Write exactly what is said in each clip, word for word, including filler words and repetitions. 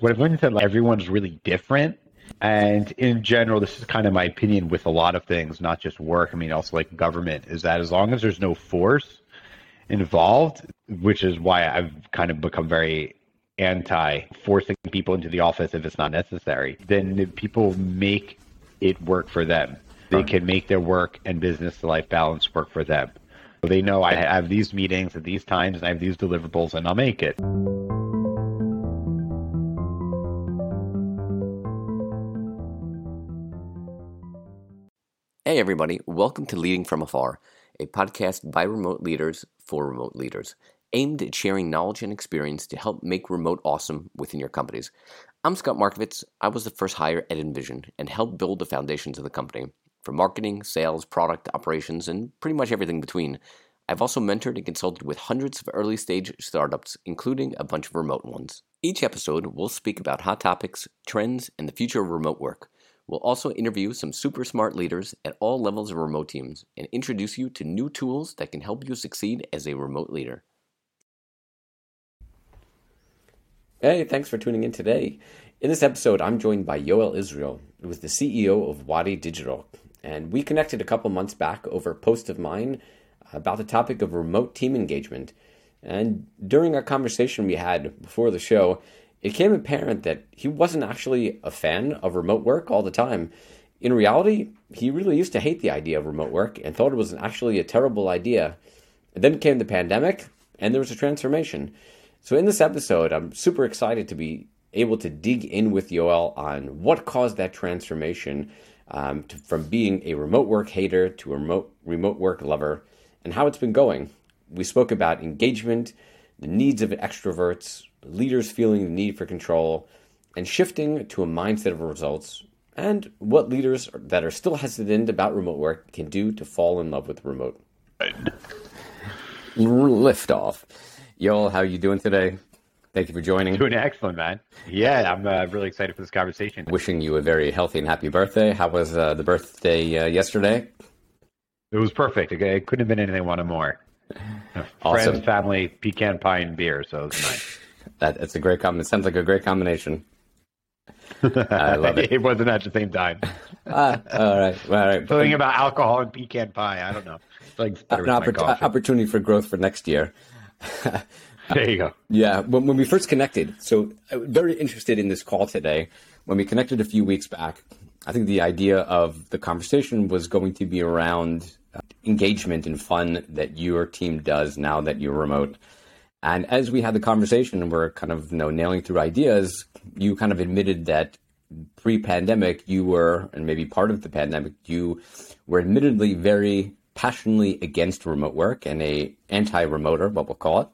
what I've learned is that like, everyone's really different. And in general, this is kind of my opinion with a lot of things, not just work. I mean, also like government, is that as long as there's no force involved, which is why I've kind of become very anti forcing people into the office if it's not necessary, then people make it work for them. They can make their work and business to life balance work for them. They know I have these meetings at these times and I have these deliverables and I'll make it. Hey everybody, welcome to Leading From Afar, a podcast by remote leaders for remote leaders, aimed at sharing knowledge and experience to help make remote awesome within your companies. I'm Scott Markovitz. I was the first hire at InVision and helped build the foundations of the company, from marketing, sales, product, operations, and pretty much everything between. I've also mentored and consulted with hundreds of early-stage startups, including a bunch of remote ones. Each episode, we'll speak about hot topics, trends, and the future of remote work. We'll also interview some super smart leaders at all levels of remote teams and introduce you to new tools that can help you succeed as a remote leader. Hey, thanks for tuning in today. In this episode, I'm joined by Yoel Israel, who is the C E O of Wadi Digital. And we connected a couple months back over a post of mine about the topic of remote team engagement. And during our conversation we had before the show, it became apparent that he wasn't actually a fan of remote work all the time. In reality, he really used to hate the idea of remote work and thought it was actually a terrible idea. And then came the pandemic, and there was a transformation. So in this episode, I'm super excited to be able to dig in with Yoel on what caused that transformation um, to, from being a remote work hater to a remote, remote work lover, and how it's been going. We spoke about engagement, the needs of extroverts, leaders feeling the need for control, and shifting to a mindset of results, and what leaders that are still hesitant about remote work can do to fall in love with remote. Lift off. Yoel, how are you doing today? Thank you for joining. Doing excellent, man. Yeah, I'm uh, really excited for this conversation. Wishing you a very healthy and happy birthday. How was uh, the birthday uh, yesterday? It was perfect. It couldn't have been anything I wanted more. Awesome. Friends, family, pecan pie, and beer, so it was nice. That, that's a great combination. It sounds like a great combination. I love it. It wasn't at the same time. ah, all right. All right. Something about alcohol and pecan pie. I don't know. It's like uh, an oppor- opportunity for growth for next year. There you go. Yeah. When, when we first connected, so I was very interested in this call today. When we connected a few weeks back, I think the idea of the conversation was going to be around engagement and fun that your team does now that you're remote. And as we had the conversation and we're kind of, you know, nailing through ideas, you kind of admitted that pre-pandemic you were, and maybe part of the pandemic, you were admittedly very passionately against remote work and a anti-remoter, what we'll call it.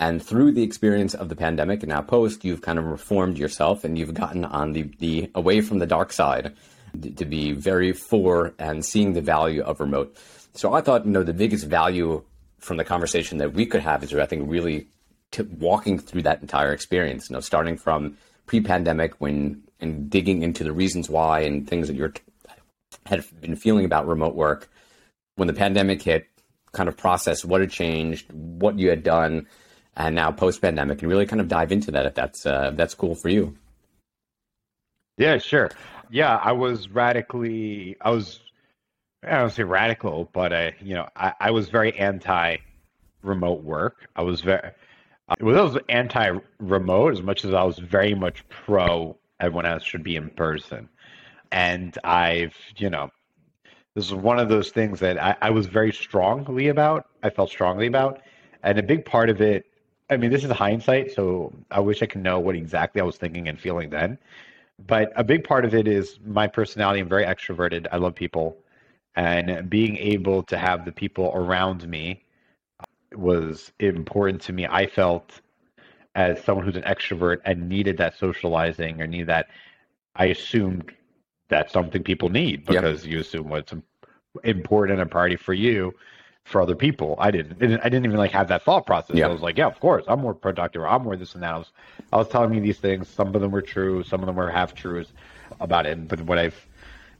And through the experience of the pandemic and now post, you've kind of reformed yourself and you've gotten on the, the away from the dark side to be very for and seeing the value of remote. So I thought, you know, the biggest value from the conversation that we could have is, I think, really t- walking through that entire experience, you know, starting from pre-pandemic when and digging into the reasons why and things that you t- had been feeling about remote work. When the pandemic hit, kind of process what had changed, what you had done, and now post-pandemic, and really kind of dive into that if that's, uh, if that's cool for you. Yeah, sure. Yeah, I was radically, I was... I don't say radical, but I, you know, I, I was very anti-remote work. I was very, uh, well, I was anti-remote as much as I was very much pro everyone else should be in person. And I've, you know, this is one of those things that I, I was very strongly about. I felt strongly about, and a big part of it. I mean, this is hindsight, so I wish I could know what exactly I was thinking and feeling then. But a big part of it is my personality. I'm very extroverted. I love people. And being able to have the people around me was important to me. I felt as someone who's an extrovert and needed that socializing or needed that. I assumed that's something people need because yep. You assume what's important and a priority for you for other people. I didn't, I didn't even like have that thought process. Yep. I was like, yeah, of course I'm more productive. Or I'm more this and that. I was, I was telling me these things. Some of them were true. Some of them were half truths about it. But what I've,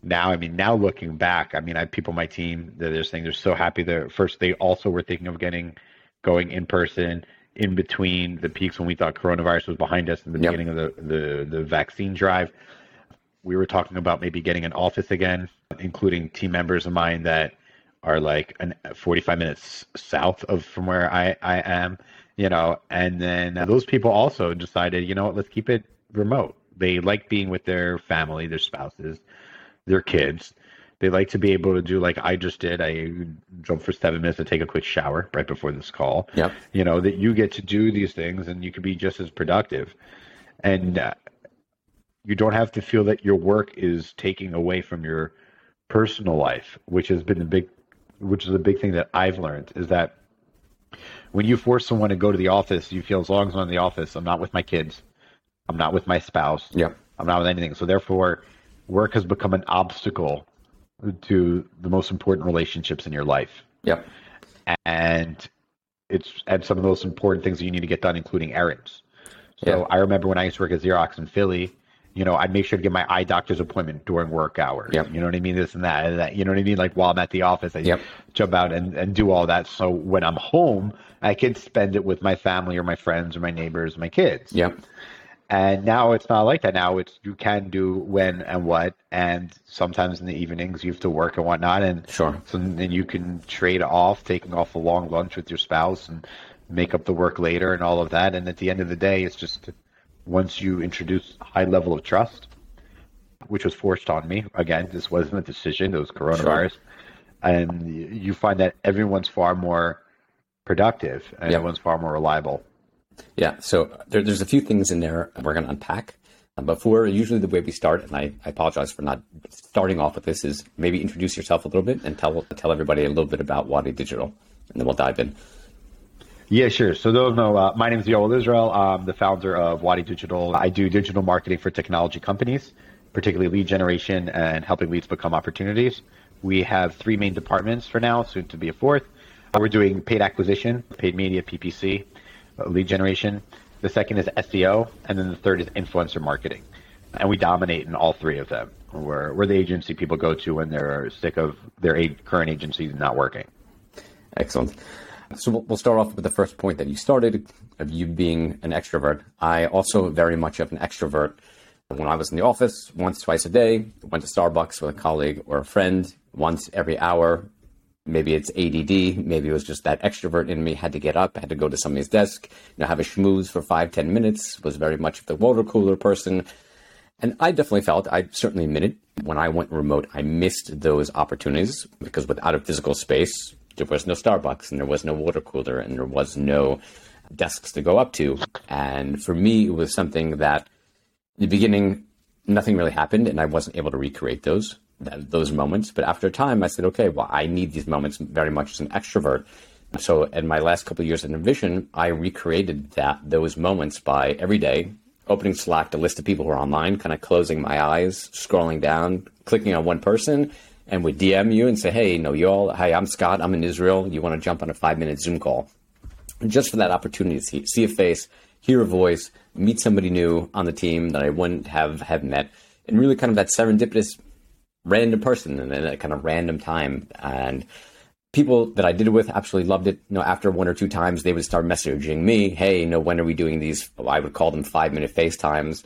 Now, I mean, now looking back, I mean, I have people on my team that they're saying they're so happy. They're first, they also were thinking of getting going in person. in between the peaks when we thought coronavirus was behind us in the yep. beginning of the, the, the vaccine drive. We were talking about maybe getting an office again, including team members of mine that are like an forty-five minutes south of from where I, I am, you know, and then those people also decided, you know what, let's keep it remote. They like being with their family, their spouses, their kids. They like to be able to do like I just did. I jumped for seven minutes to take a quick shower right before this call. Yep. You know, that you get to do these things and you can be just as productive. And uh, you don't have to feel that your work is taking away from your personal life, which has been the big, which is the big thing that I've learned is that when you force someone to go to the office, you feel as long as I'm in the office, I'm not with my kids. I'm not with my spouse. Yep. I'm not with anything. So therefore, work has become an obstacle to the most important relationships in your life. Yep. And it's and some of the most important things that you need to get done, including errands. So yeah. I remember when I used to work at Xerox in Philly, you know, I'd make sure to get my eye doctor's appointment during work hours. Yep. You know what I mean? This and that, and that. You know what I mean? Like while I'm at the office, I yep. jump out and, and do all that. So when I'm home, I can spend it with my family or my friends or my neighbors, my kids. Yep. And now it's not like that. Now it's you can do when and what, and sometimes in the evenings you have to work and whatnot. And sure. So then you can trade off taking off a long lunch with your spouse and make up the work later and all of that. And at the end of the day, it's just once you introduce a high level of trust, which was forced on me. Again, this wasn't a decision. It was coronavirus. Sure. And you find that everyone's far more productive and yep. everyone's far more reliable. Yeah, so there, there's a few things in there we're going to unpack. Um, before, usually the way we start, and I, I apologize for not starting off with this, is maybe introduce yourself a little bit and tell tell everybody a little bit about Wadi Digital, and then we'll dive in. Yeah, sure. So those know, uh, my name is Yoel Israel. I'm the founder of Wadi Digital. I do digital marketing for technology companies, particularly lead generation and helping leads become opportunities. We have three main departments for now, soon to be a fourth. Uh, we're doing paid acquisition, paid media, P P C, lead generation. The second is S E O, and then the third is influencer marketing. And we dominate in all three of them. We're, we're the agency people go to when they're sick of their aid, current agency not working. Excellent. So we'll, we'll start off with the first point that you started, of you being an extrovert. I also very much of an extrovert. When I was in the office, once, twice a day, went to Starbucks with a colleague or a friend, once every hour. Maybe it's A D D, maybe it was just that extrovert in me had to get up, had to go to somebody's desk, you know, have a schmooze for five, ten minutes, was very much the water cooler person. And I definitely felt, I certainly admit it, when I went remote, I missed those opportunities because without a physical space, there was no Starbucks and there was no water cooler and there was no desks to go up to. And for me, it was something that in the beginning, nothing really happened and I wasn't able to recreate those. those moments. But after a time, I said, okay, well, I need these moments very much as an extrovert. So in my last couple of years at InVision, I recreated that those moments by every day, opening Slack to list of people who are online, kind of closing my eyes, scrolling down, clicking on one person, and would D M you and say, hey, you know, you all, hi, I'm Scott, I'm in Israel. You want to jump on a five-minute Zoom call? And just for that opportunity to see, see a face, hear a voice, meet somebody new on the team that I wouldn't have, have met, and really kind of that serendipitous random person and then at kind of random time. And people that I did it with absolutely loved it. You know, after one or two times, they would start messaging me, hey, you know, when are we doing these? I would call them five-minute FaceTimes.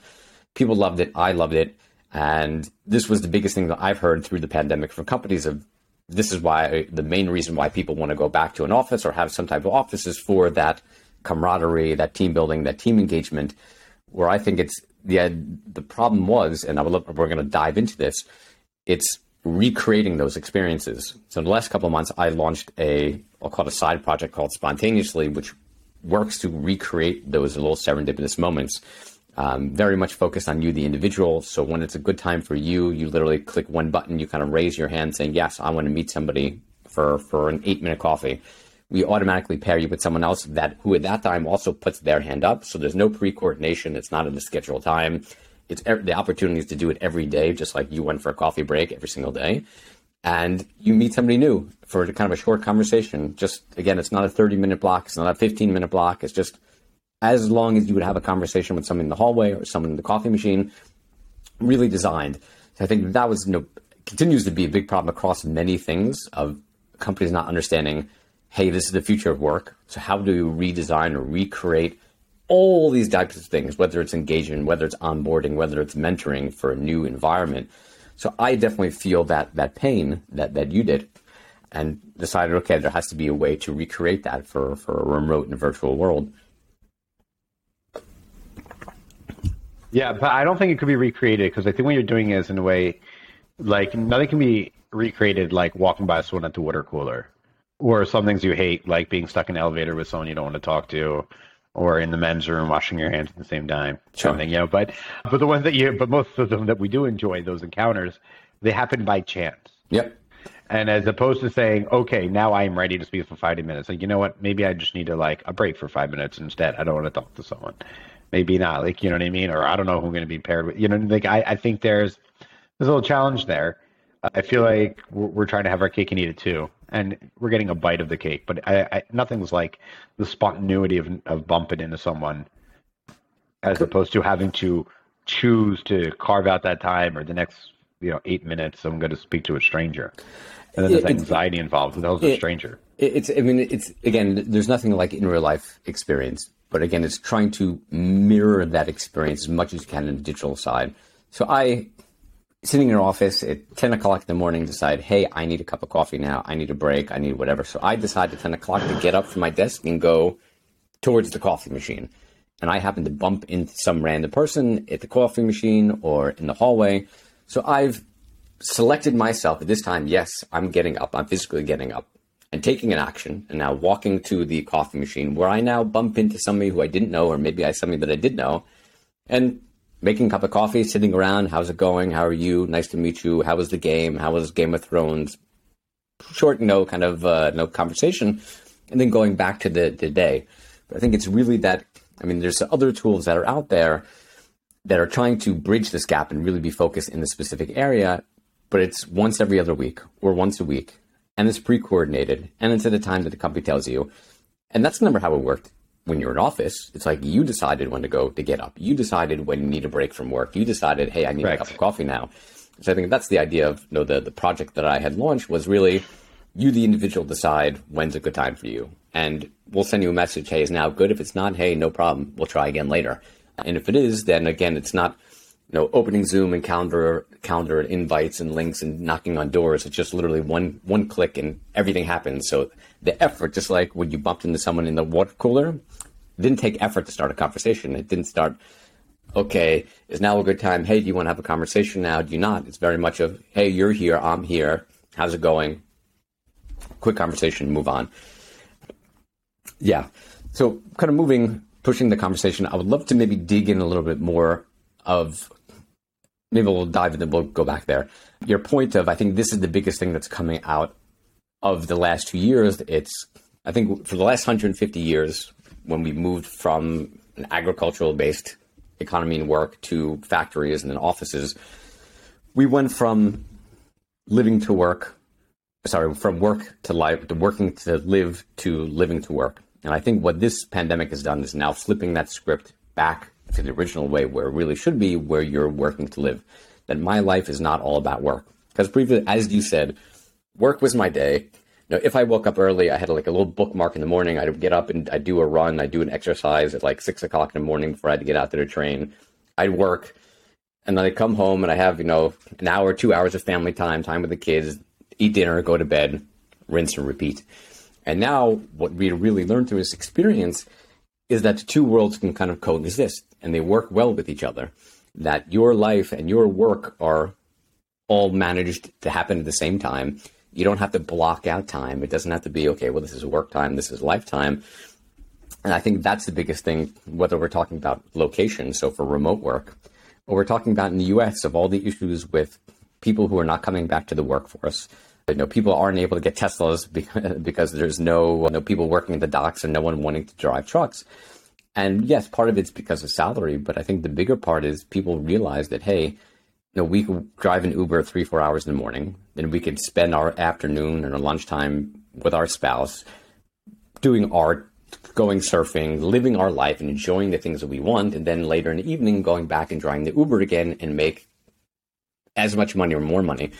People loved it. I loved it. And this was the biggest thing that I've heard through the pandemic from companies of this is why the main reason why people want to go back to an office or have some type of office is for that camaraderie, that team building, that team engagement, where I think it's yeah, the problem was, and I would love, we're going to dive into this, it's recreating those experiences. So in the last couple of months, I launched a, I'll call it a side project called Spontaneously, which works to recreate those little serendipitous moments. Um, very much focused on you, the individual. So when it's a good time for you, you literally click one button, you kind of raise your hand saying, yes, I want to meet somebody for, for an eight minute coffee. We automatically pair you with someone else that who at that time also puts their hand up. So there's no pre-coordination. It's not at a scheduled time. It's the opportunities to do it every day, just like you went for a coffee break every single day. And you meet somebody new for kind of a short conversation. Just, again, it's not a thirty-minute block. It's not a fifteen-minute block. It's just as long as you would have a conversation with someone in the hallway or someone in the coffee machine, really designed. So I think that was you know, continues to be a big problem across many things of companies not understanding, hey, this is the future of work. So how do you redesign or recreate all these types of things, whether it's engagement, whether it's onboarding, whether it's mentoring for a new environment? So I definitely feel that that pain that, that you did, and decided, okay, there has to be a way to recreate that for, for a remote and virtual world. Yeah, but I don't think it could be recreated, because I think what you're doing is, in a way, like, nothing can be recreated like walking by someone at the water cooler, or some things you hate, like being stuck in an elevator with someone you don't want to talk to, or in the men's room washing your hands at the same time. Sure. Something, you know, but but the ones that you, but most of them that we do enjoy, those encounters, they happen by chance. Yep. And as opposed to saying, okay, now I am ready to speak for five minutes. Like, you know what? Maybe I just need to, like, a break for five minutes instead. I don't want to talk to someone. Maybe not. Like, you know what I mean? Or I don't know who I'm going to be paired with. You know, like, I, I think there's there's a little challenge there. I feel like we're, we're trying to have our cake and eat it too, and we're getting a bite of the cake. But I, I, nothing's like the spontaneity of of bumping into someone, as opposed to having to choose to carve out that time, or the next, you know, eight minutes I'm going to speak to a stranger. And then there's it, anxiety it, involved. That was it, a stranger. It, it's. I mean, it's again. There's nothing like in real life experience. But again, it's trying to mirror that experience as much as you can on the digital side. So I, sitting in an office at ten o'clock in the morning, decide, hey, I need a cup of coffee now. I need a break. I need whatever. So I decide at ten o'clock to get up from my desk and go towards the coffee machine. And I happen to bump into some random person at the coffee machine or in the hallway. So I've selected myself at this time. Yes, I'm getting up. I'm physically getting up and taking an action, and now walking to the coffee machine, where I now bump into somebody who I didn't know, or maybe I somebody that I did know, and making a cup of coffee, sitting around, how's it going? How are you? Nice to meet you. How was the game? How was Game of Thrones? Short, no kind of uh, no conversation, and then going back to the, the day. But I think it's really that, I mean, there's other tools that are out there that are trying to bridge this gap and really be focused in the specific area, but it's once every other week or once a week. And it's pre-coordinated, and it's at a time that the company tells you. And that's never how it worked when you're in office. It's like you decided when to go to get up. You decided when you need a break from work. You decided, hey, I need right. a cup of coffee now. So I think that's the idea of, you know, the, the project that I had launched was really you, the individual, decide when's a good time for you. And we'll send you a message, hey, is now good? If it's not, hey, no problem. We'll try again later. And if it is, then again, it's not, you know, opening Zoom and calendar, calendar and invites and links and knocking on doors. It's just literally one one click and everything happens. So the effort, just like when you bumped into someone in the water cooler, it didn't take effort to start a conversation. It didn't start, okay, is now a good time? Hey, do you want to have a conversation now? Do you not? It's very much of, hey, you're here, I'm here. How's it going? Quick conversation, move on. Yeah. So kind of moving, pushing the conversation, I would love to maybe dig in a little bit more of, maybe we'll dive in and we'll go back there. Your point of, I think this is the biggest thing that's coming out of the last two years. It's, I think for the last one hundred fifty years, when we moved from an agricultural-based economy and work to factories and then offices, we went from living to work, sorry, from work to life, to working to live to living to work. And I think what this pandemic has done is now flipping that script back to the original way, where it really should be, where you're working to live. That my life is not all about work. Because previously, as you said, work was my day. You know, if I woke up early, I had like a little bookmark in the morning. I'd get up and I'd do a run. I'd do an exercise at like six o'clock in the morning before I had to get out to the train. I'd work, and then I'd come home and I have, you know, an hour, two hours of family time, time with the kids, eat dinner, go to bed, rinse and repeat. And now what we really learned through this experience is that the two worlds can kind of coexist, and they work well with each other, that your life and your work are all managed to happen at the same time. You don't have to block out time. It doesn't have to be, okay, well, this is work time, this is lifetime. And I think that's the biggest thing, whether we're talking about location, so for remote work, or we're talking about in the U S of all the issues with people who are not coming back to the workforce. You know, people aren't able to get Teslas because there's no, no people working at the docks and no one wanting to drive trucks. And yes, part of it's because of salary, but I think the bigger part is people realize that, hey, you know, we could drive an Uber three, four hours in the morning, and we could spend our afternoon and our lunchtime with our spouse doing art, going surfing, living our life and enjoying the things that we want. And then later in the evening, going back and driving the Uber again and make as much money or more money.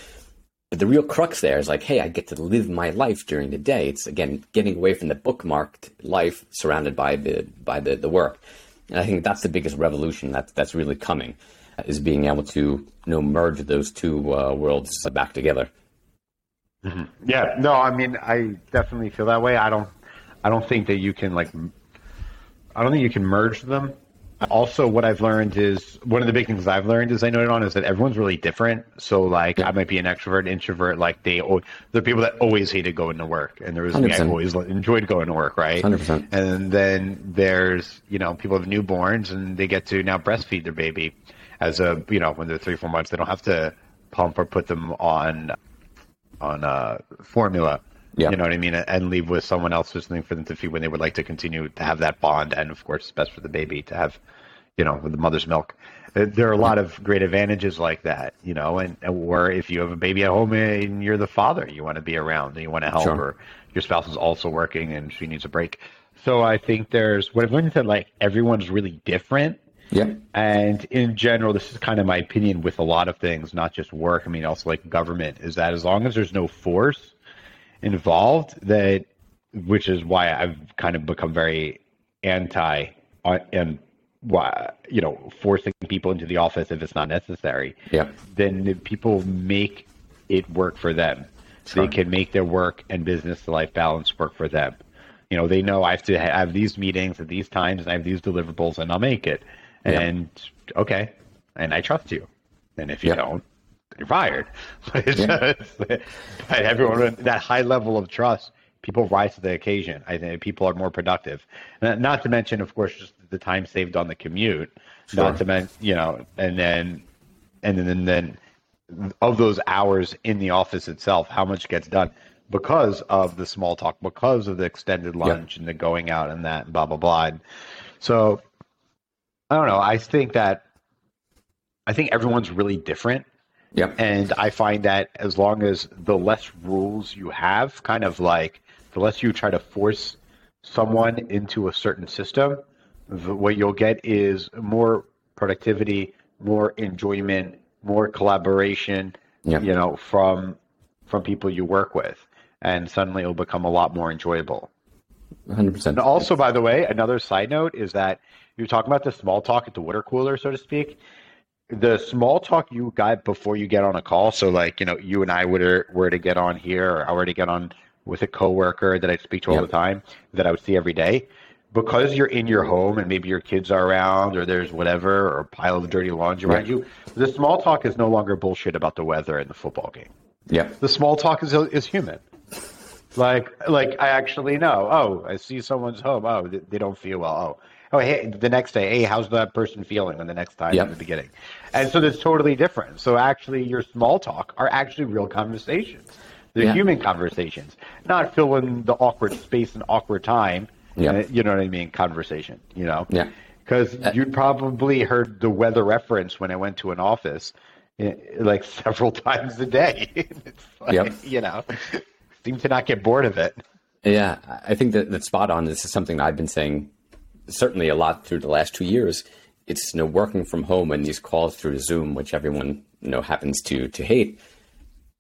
But the real crux there is like, hey, I get to live my life during the day. It's, again, getting away from the bookmarked life surrounded by the by the, the work. And I think that's the biggest revolution that, that's really coming, is being able to, you know, merge those two uh, worlds back together. Mm-hmm. Yeah, no, I mean, I definitely feel that way. I don't I don't think that you can, like, I don't think you can merge them. Also, what I've learned is, one of the big things I've learned is I noted on is that everyone's really different. So, like, I might be an extrovert, introvert. Like, they, the people that always hated going to work, and there was me, I always enjoyed going to work, right? one hundred percent. And then there's, you know, people with newborns, and they get to now breastfeed their baby as a, you know, when they're three, four months, they don't have to pump or put them on on uh, formula. Yeah. You know what I mean? And leave with someone else or something for them to feed when they would like to continue to have that bond. And of course, it's best for the baby to have, you know, with the mother's milk. There are a lot of great advantages like that, you know, and or if you have a baby at home and you're the father, you want to be around and you want to help, sure. Or your spouse is also working and she needs a break. So I think there's, what I've learned is that, like, everyone's really different. Yeah. And in general, this is kind of my opinion with a lot of things, not just work. I mean, also like government, is that as long as there's no force involved, that, which is why I've kind of become very anti uh, and why, you know, forcing people into the office if it's not necessary. Yeah. Then people make it work for them. Sure. They can make their work and business life balance work for them. You know, they know I have to have these meetings at these times and I have these deliverables and I'll make it. Yeah. And okay, and I trust you. And if you yeah. don't, you're fired. But, it's yeah. just, but everyone, that high level of trust, people rise to the occasion. I think people are more productive. And not to mention, of course, just the time saved on the commute. Sure. Not to mention, you know, and then, and then, and then, of those hours in the office itself, how much gets done because of the small talk, because of the extended lunch yeah. and the going out and that, and blah blah blah. And so, I don't know. I think that, I think everyone's really different. Yeah. And I find that as long as the less rules you have, kind of like the less you try to force someone into a certain system, the, what you'll get is more productivity, more enjoyment, more collaboration, yeah. you know, from from people you work with. And suddenly it'll become a lot more enjoyable. one hundred percent. And also, by the way, another side note is that you're talking about the small talk at the water cooler, so to speak. The small talk you got before you get on a call. So, like, you know, you and I would, were to get on here, or I were to get on with a coworker that I speak to all yep. the time, that I would see every day, because you're in your home and maybe your kids are around, or there's whatever, or a pile of dirty laundry right. around you. The small talk is no longer bullshit about the weather and the football game. Yeah. The small talk is is human. Like, like I actually know, oh, I see someone's home. Oh, they, they don't feel well. Oh. Oh, hey, the next day, hey, how's that person feeling? And the next time yep. in the beginning. And so that's totally different. So actually your small talk are actually real conversations. They're yeah. human conversations, not filling the awkward space and awkward time. Yep. And, you know what I mean? Conversation, you know? Yeah. Because you probably heard the weather reference when I went to an office, like, several times a day. It's like, yep. you know, seem to not get bored of it. Yeah, I think that that's spot on. This is something I've been saying certainly a lot through the last two years. It's, you know, working from home and these calls through Zoom, which everyone, you know, happens to to hate,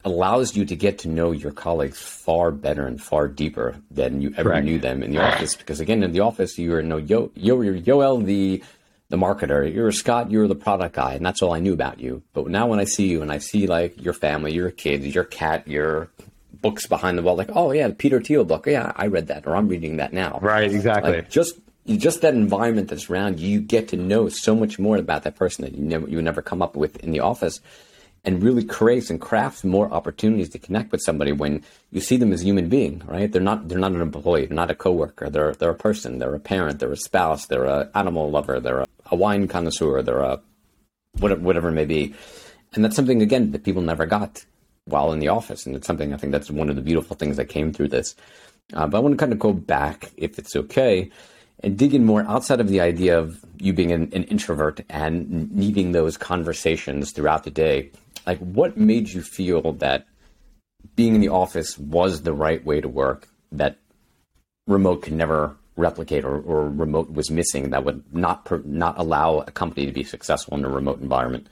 allows you to get to know your colleagues far better and far deeper than you ever Correct. Knew them in the office. Because again, in the office, you are no yo yo you're Yoel the the marketer, you're Scott, you're the product guy, and that's all I knew about you. But now when I see you and I see, like, your family, your kids, your cat, your books behind the wall, like, oh yeah, the Peter Thiel book, yeah, I read that, or I'm reading that now. Right, exactly. Like, just Just that environment that's around you, you get to know so much more about that person that you never you never come up with in the office, and really creates and crafts more opportunities to connect with somebody when you see them as a human being, right? They're not they're not an employee, they're not a coworker, they're they're a person, they're a parent, they're a spouse, they're an animal lover, they're a, a wine connoisseur, they're a whatever, whatever it may be, and that's something, again, that people never got while in the office, and it's something I think that's one of the beautiful things that came through this. Uh, but I want to kind of go back, if it's okay, and dig in more outside of the idea of you being an, an introvert and needing those conversations throughout the day. Like, what made you feel that being in the office was the right way to work, that remote could never replicate, or, or remote was missing, that would not per, not allow a company to be successful in a remote environment?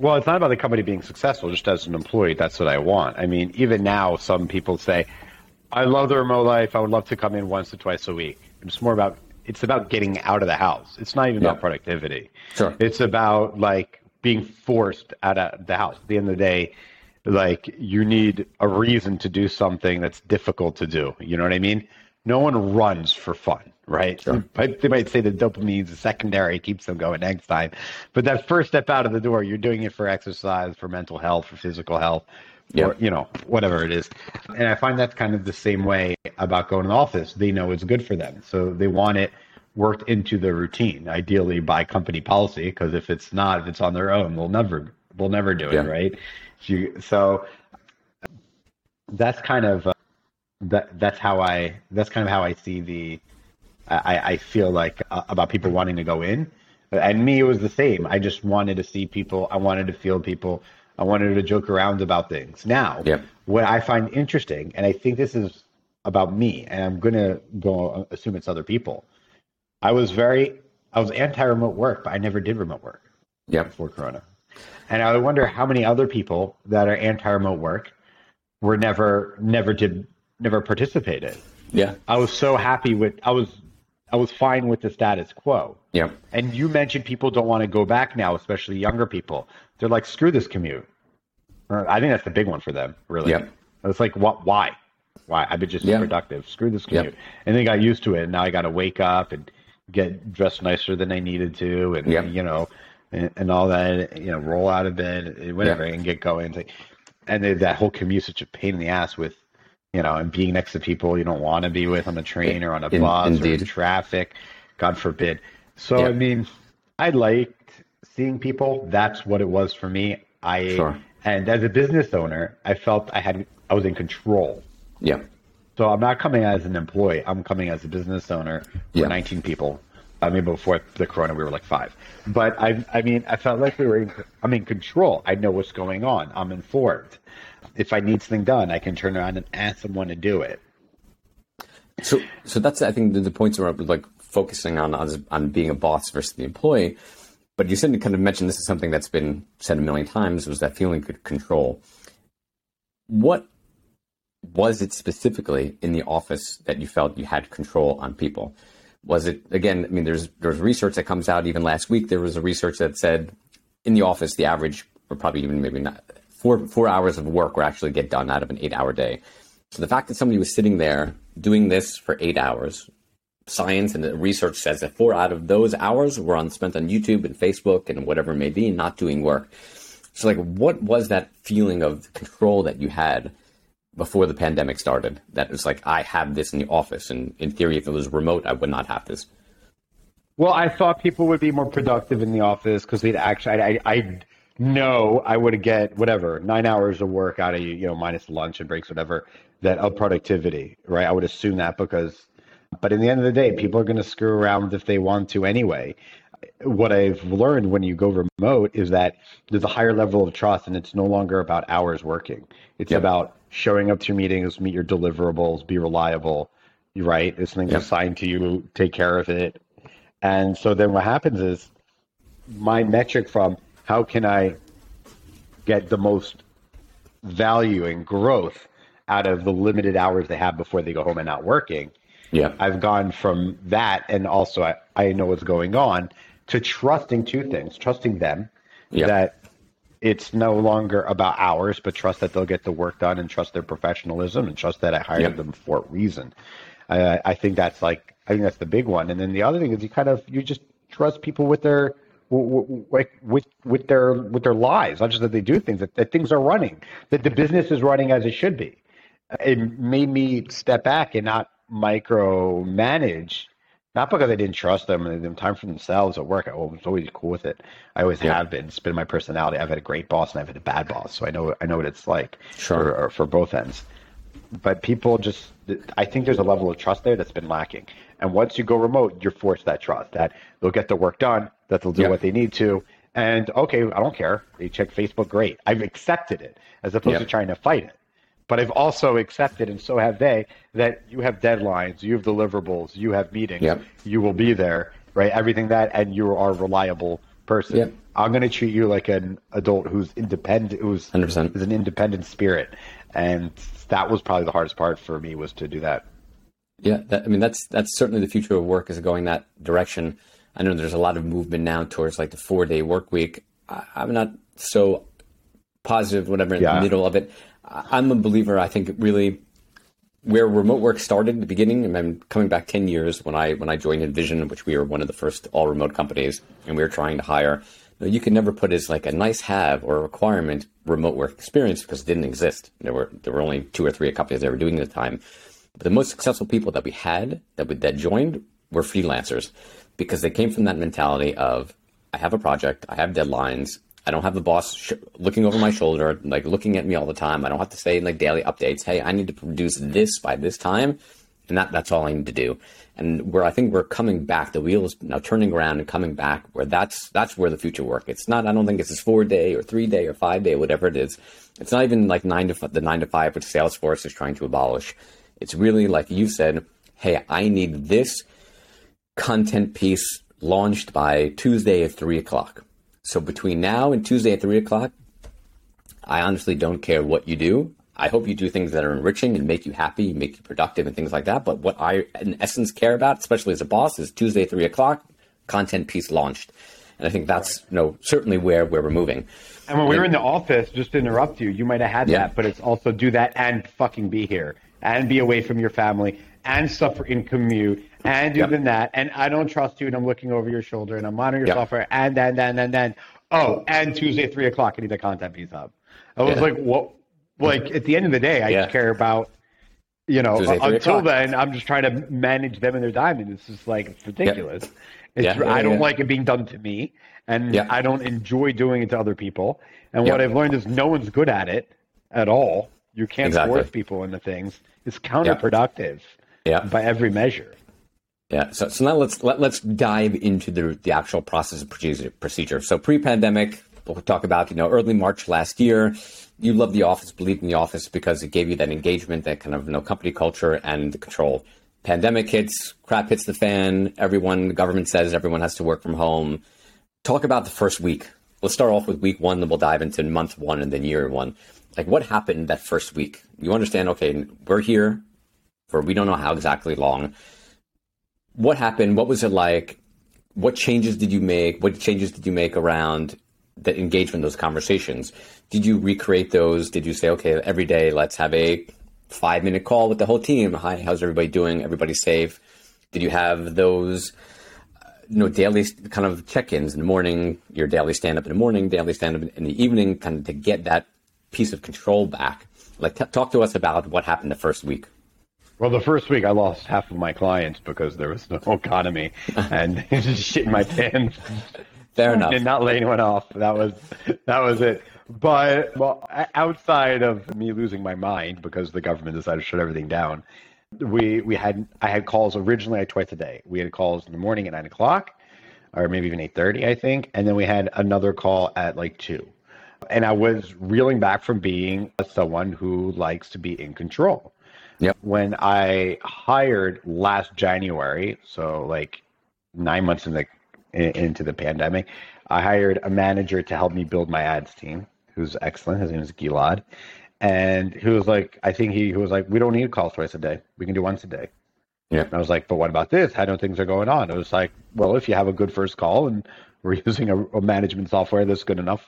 Well, it's not about the company being successful. Just as an employee, that's what I want. I mean, even now, some people say, I love the remote life. I would love to come in once or twice a week. It's more about, it's about getting out of the house. It's not even yeah. about productivity. Sure. It's about like being forced out of the house. At the end of the day, like you need a reason to do something that's difficult to do. You know what I mean? No one runs for fun, right? Sure. They might say the dopamine is secondary, keeps them going next time. But that first step out of the door, you're doing it for exercise, for mental health, for physical health, yep. or, you know, whatever it is. And I find that's kind of the same way about going to the office. They know it's good for them. So they want it worked into their routine, ideally by company policy, because if it's not, if it's on their own, they'll never, they'll never do it, yeah. right? So that's kind of... Uh, That that's how I that's kind of how I see the I, I feel like uh, about people wanting to go in, and me it was the same. I just wanted to see people. I wanted to feel people. I wanted to joke around about things. Now, yeah. what I find interesting, and I think this is about me, and I'm gonna go assume it's other people. I was very I was anti-remote work, but I never did remote work. Yeah. Before Corona, and I wonder how many other people that are anti-remote work were never never did. never participated. Yeah. I was so happy with, I was, I was fine with the status quo. Yeah. And you mentioned people don't want to go back now, especially younger people. They're like, screw this commute. I think that's the big one for them, really. Yeah. It's like, what, why? Why? I've been just yeah. productive. Screw this commute. Yeah. And they got used to it. And now I got to wake up and get dressed nicer than I needed to. And, yeah. you know, and, and all that, you know, roll out of bed, whatever, yeah. and get going. And they, that whole commute is such a pain in the ass with, you know, and being next to people you don't want to be with on a train or on a bus Indeed. Or in traffic, God forbid. So, yeah. I mean, I liked seeing people. That's what it was for me. I sure. And as a business owner, I felt I had I was in control. Yeah. So I'm not coming as an employee. I'm coming as a business owner for yeah. nineteen people. I mean, before the Corona, we were like five. But, I I mean, I felt like we were in, I'm in control. I know what's going on. I'm informed. If I need something done, I can turn around and ask someone to do it. So, so that's I think the, the points around like focusing on, on on being a boss versus the employee. But you said you kind of mentioned this is something that's been said a million times was that feeling of control. What was it specifically in the office that you felt you had control on people? Was it again? I mean, there's there's research that comes out even last week. There was a research that said in the office the average, or probably even maybe not. Four, four hours of work were actually get done out of an eight-hour day. So the fact that somebody was sitting there doing this for eight hours, science and the research says that four out of those hours were on, spent on YouTube and Facebook and whatever it may be, not doing work. So like, what was that feeling of control that you had before the pandemic started? That was like, I have this in the office. And in theory, if it was remote, I would not have this. Well, I thought people would be more productive in the office because they'd actually... I, I, I No, I would get whatever nine hours of work out of you, you know, minus lunch and breaks, whatever that of productivity, right? I would assume that because, but in the end of the day, people are going to screw around if they want to anyway. What I've learned when you go remote is that there's a higher level of trust, and it's no longer about hours working. It's yep. about showing up to your meetings, meet your deliverables, be reliable, right? This thing's yep. assigned to you, take care of it. And so then what happens is my metric from how can I get the most value and growth out of the limited hours they have before they go home and not working? Yeah, I've gone from that, and also I, I know what's going on, to trusting two things, trusting them yeah. that it's no longer about hours, but trust that they'll get the work done and trust their professionalism and trust that I hired yeah. them for a reason. I, I think that's like, I think that's the big one. And then the other thing is you kind of, you just trust people with their, Like with with their with their lives, not just that they do things, that, that things are running, that the business is running as it should be. It made me step back and not micromanage, not because I didn't trust them and they didn't have time for themselves at work. I was always cool with it. I always yeah. have been. It's been my personality. I've had a great boss and I've had a bad boss, so I know I know what it's like sure. for, for both ends. But people just, I think there's a level of trust there that's been lacking. And once you go remote, you're forced that trust that they'll get the work done, that they'll do yeah. what they need to. And okay, I don't care. They check Facebook, great. I've accepted it as opposed yeah. to trying to fight it. But I've also accepted, and so have they, that you have deadlines, you have deliverables, you have meetings, yeah. you will be there, right? Everything that, and you are reliable person. Yep. I'm going to treat you like an adult who's independent, who's one hundred percent is an independent spirit. And that was probably the hardest part for me, was to do that. Yeah, that, I mean, that's that's certainly the future of work, is going that direction. I know there's a lot of movement now towards like the four-day work week. I, I'm not so positive, whatever, in yeah. the middle of it. I, I'm a believer, I think, really, where remote work started in the beginning, and I'm coming back ten years when I when I joined InVision, which we were one of the first all-remote companies, and we were trying to hire. You could never put as like a nice-have or a requirement remote work experience, because it didn't exist. There were there were only two or three companies that were doing it at the time. But the most successful people that we had that we, that joined were freelancers, because they came from that mentality of, I have a project, I have deadlines, I don't have the boss sh- looking over my shoulder, like looking at me all the time. I don't have to say in like daily updates, hey, I need to produce this by this time, and that that's all I need to do. And where I think we're coming back, the wheel is now turning around and coming back, where that's that's where the future work. It's not, I don't think it's this four day or three day or five day, whatever it is. It's not even like nine to f- the nine to five, which Salesforce is trying to abolish. It's really, like you said, hey, I need this content piece launched by Tuesday at three o'clock. So between now and Tuesday at three o'clock, I honestly don't care what you do. I hope you do things that are enriching and make you happy, make you productive and things like that. But what I, in essence, care about, especially as a boss, is Tuesday at three o'clock, content piece launched. And I think that's, you know, certainly where, where we're moving. And when we were in the office, just to interrupt you, you might have had yeah. that, but it's also do that and fucking be here. And be away from your family, and suffer in commute, and do yep. than that, and I don't trust you, and I'm looking over your shoulder, and I'm monitoring your yep. software, and then, then, then, then, oh, and Tuesday at three o'clock, I need the content piece up. I was yeah. like, what? Like, at the end of the day, I yeah. care about, you know, Tuesday, until o'clock. Then, I'm just trying to manage them and their diamond. It's just, like, it's ridiculous. Yep. It's, yeah, yeah, I don't yeah. like it being done to me, and yeah. I don't enjoy doing it to other people, and yep. what I've learned is no one's good at it at all. You can't exactly. force people into things. It's counterproductive yeah. Yeah. by every measure. Yeah. So, so now let's let, let's dive into the the actual process and procedure. procedure. So pre-pandemic, we'll talk about, you know, early March last year. You loved the office, believed in the office because it gave you that engagement, that kind of, you know, company culture and the control. Pandemic hits, crap hits the fan. Everyone, the government says everyone has to work from home. Talk about the first week. Let's start off with week one, then we'll dive into month one and then year one. Like, what happened that first week? You understand, okay, we're here for we don't know how exactly long. What happened? What was it like? What changes did you make? What changes did you make around the engagement, those conversations? Did you recreate those? Did you say, okay, every day, let's have a five-minute call with the whole team. Hi, how's everybody doing? Everybody's safe? Did you have those... You know, daily kind of check-ins in the morning, your daily stand-up in the morning, daily stand-up in the evening, kind of to get that piece of control back. Like, t- talk to us about what happened the first week. Well, the first week I lost half of my clients because there was no economy and shit in my pants. Fair enough. Did not lay anyone off. That was that was it. But well, outside of me losing my mind because the government decided to shut everything down, We we had I had calls originally twice a day. We had calls in the morning at nine o'clock, or maybe even eight thirty, I think, and then we had another call at like two. And I was reeling back from being someone who likes to be in control. Yep. When I hired last January, so like nine months in the in, into the pandemic, I hired a manager to help me build my ads team, who's excellent. His name is Gilad. And he was like, I think he, he was like, we don't need calls twice a day. We can do once a day. Yeah. And I was like, but what about this? How do things are going on? It was like, well, if you have a good first call and we're using a, a management software that's good enough,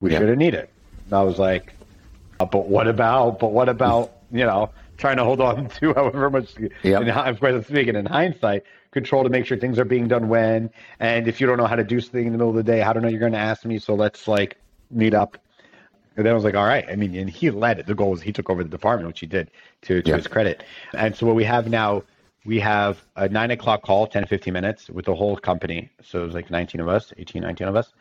we yeah. shouldn't need it. And I was like, uh, but what about, but what about, you know, trying to hold on to however much, yep. in, of course, speaking in hindsight, control to make sure things are being done when, and if you don't know how to do something in the middle of the day, I don't know, you're going to ask me. So let's like meet up. And then I was like, all right. I mean, and he led it. The goal was he took over the department, which he did to, to yeah. his credit. And so what we have now, we have a nine o'clock call, ten, fifteen minutes with the whole company. So it was like nineteen of us, eighteen, nineteen of us.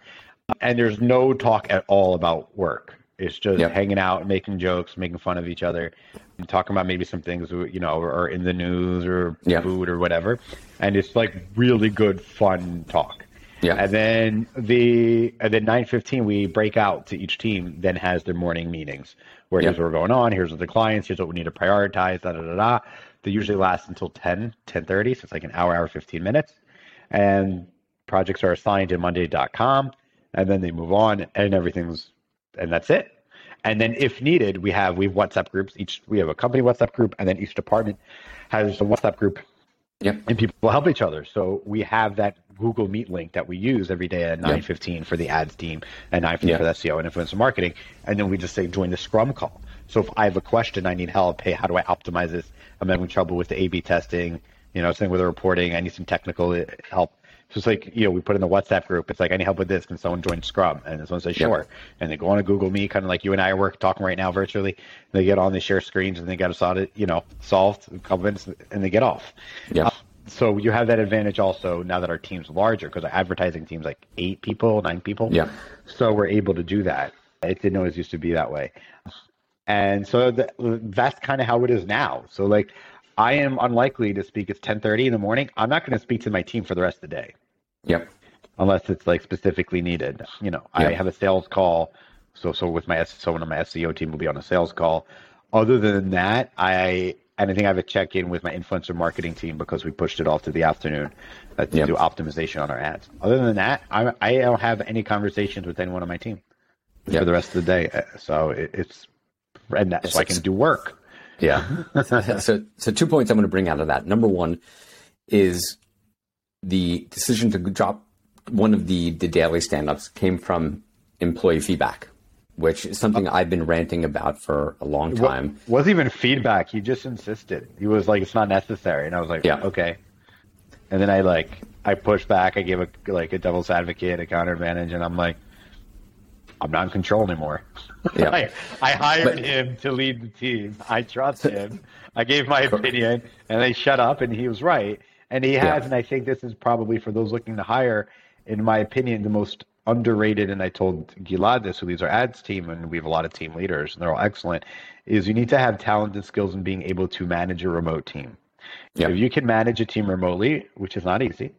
And there's no talk at all about work. It's just yeah. hanging out, making jokes, making fun of each other, talking about maybe some things, you know, or in the news or yeah. food or whatever. And it's like really good, fun talk. Yeah. And then the at the nine fifteen, we break out to each team, then has their morning meetings where yep. here's what we're going on, here's what the clients, here's what we need to prioritize, da da da da. They usually last until ten, ten thirty, so it's like an hour, hour, fifteen minutes. And projects are assigned in Monday dot com, and then they move on, and everything's, and that's it. And then if needed, we have, we have WhatsApp groups. Each, we have a company WhatsApp group, and then each department has a WhatsApp group. Yep. And people help each other. So we have that Google Meet link that we use every day at nine fifteen yep. for the ads team and nine fifteen yep. for the S E O and influencer marketing. And then we just say, join the Scrum call. So if I have a question, I need help. Hey, how do I optimize this? I'm having trouble with the A B testing, you know, something with the reporting. I need some technical help. So it's like, you know, we put in the WhatsApp group. It's like, I need help with this. Can someone join Scrum? And this one says, sure. Yep. And they go on a Google Meet, kind of like you and I are work, talking right now virtually. They get on, they share screens, and they got it, you know, solved a couple minutes, and they get off. Yeah. Uh, so you have that advantage also now that our team's larger, because our advertising team's like eight people, nine people. Yeah. So we're able to do that. It didn't always used to be that way. And so the, that's kind of how it is now. So like, I am unlikely to speak. It's ten thirty in the morning. I'm not going to speak to my team for the rest of the day. Yep. Unless it's like specifically needed. You know, yep. I have a sales call. So, so with my, someone on my S E O team will be on a sales call. Other than that, I, and I think I have a check-in with my influencer marketing team because we pushed it off to the afternoon uh, to yep. do optimization on our ads. Other than that, I, I don't have any conversations with anyone on my team yep. for the rest of the day. So it, it's, and that's so I can do work. Yeah. so, so two points I'm going to bring out of that. Number one is the decision to drop one of the, the daily stand-ups came from employee feedback, which is something I've been ranting about for a long time. It wasn't even feedback. He just insisted. He was like, it's not necessary. And I was like, yeah. okay. And then I like, I pushed back. I gave a, like a devil's advocate, a counter advantage. And I'm like, I'm not in control anymore. Yeah. I, I hired but, him to lead the team. I trust him. I gave my opinion, and they shut up, and he was right. And he has, yeah. and I think this is probably for those looking to hire, in my opinion, the most underrated, and I told Gilad this, who leads our ads team, and we have a lot of team leaders, and they're all excellent, is you need to have talent and skills in being able to manage a remote team. Yeah. So if you can manage a team remotely, which is not easy,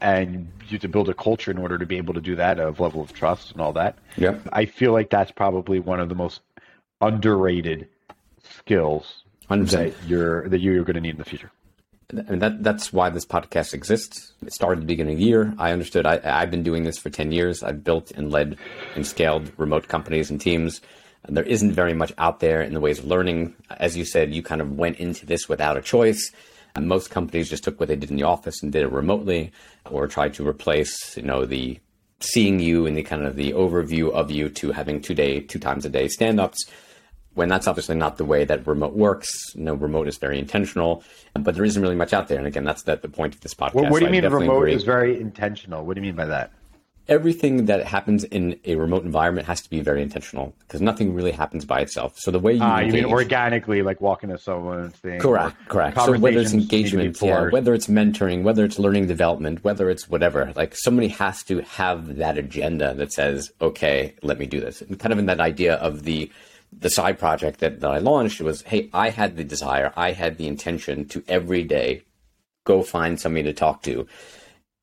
and you have to build a culture in order to be able to do that, of level of trust and all that. Yeah. I feel like that's probably one of the most underrated skills one hundred percent that you're that you're going to need in the future. And that that's why this podcast exists. It started at the beginning of the year. I understood. I, I've been doing this for ten years. I've built and led and scaled remote companies and teams. And there isn't very much out there in the ways of learning. As you said, you kind of went into this without a choice. And most companies just took what they did in the office and did it remotely, or tried to replace, you know, the seeing you and the kind of the overview of you to having two day, two times a day stand-ups, when that's obviously not the way that remote works. You know, remote is very intentional, but there isn't really much out there. And again, that's that the point of this podcast. Well, what do you mean remote agree. Is very intentional? What do you mean by that? Everything that happens in a remote environment has to be very intentional, because nothing really happens by itself. So the way you, uh, engage, you mean organically, like walking to someone, thing, correct, correct. So whether it's engagement, yeah, whether it's mentoring, whether it's learning development, whether it's whatever, like somebody has to have that agenda that says, okay, let me do this. And kind of in that idea of the the side project that, that I launched was, hey, I had the desire, I had the intention to every day go find somebody to talk to.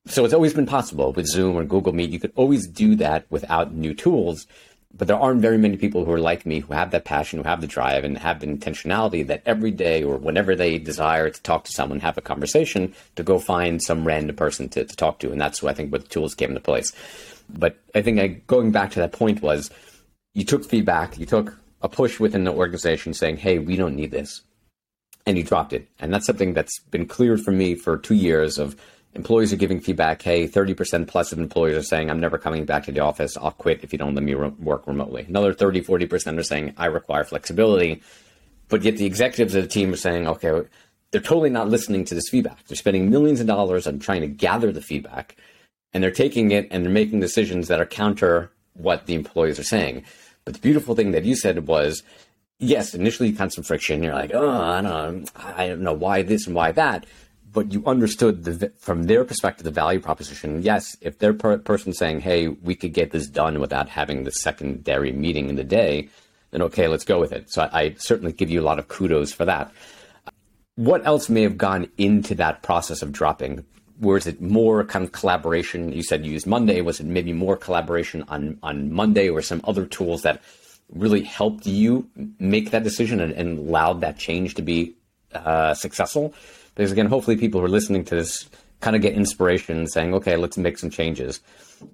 So it's always been possible with Zoom or Google Meet. You could always do that without new tools, but there aren't very many people who are like me, who have that passion, who have the drive, and have the intentionality that every day or whenever they desire to talk to someone, have a conversation, to go find some random person to, to talk to. And that's what I think where the tools came into place. But I think I, going back to that point was, you took feedback, you took a push within the organization saying, hey, we don't need this. And you dropped it. And that's something that's been cleared for me for two years of, employees are giving feedback. Hey, thirty percent plus of employees are saying, I'm never coming back to the office. I'll quit if you don't let me re- work remotely. Another thirty, forty percent are saying, I require flexibility. But yet the executives of the team are saying, okay, they're totally not listening to this feedback. They're spending millions of dollars on trying to gather the feedback, and they're taking it and they're making decisions that are counter what the employees are saying. But the beautiful thing that you said was, yes, initially you found some friction. You're like, oh, I don't, I don't know why this and why that. But you understood the, from their perspective, the value proposition. Yes, if their per- person saying, hey, we could get this done without having the secondary meeting in the day, then okay, let's go with it. So I, I certainly give you a lot of kudos for that. What else may have gone into that process of dropping? Was it more kind of collaboration? You said you used Monday. Was it maybe more collaboration on, on Monday or some other tools that really helped you make that decision and, and allowed that change to be uh, successful? Because again, hopefully people who are listening to this kind of get inspiration saying, okay, let's make some changes.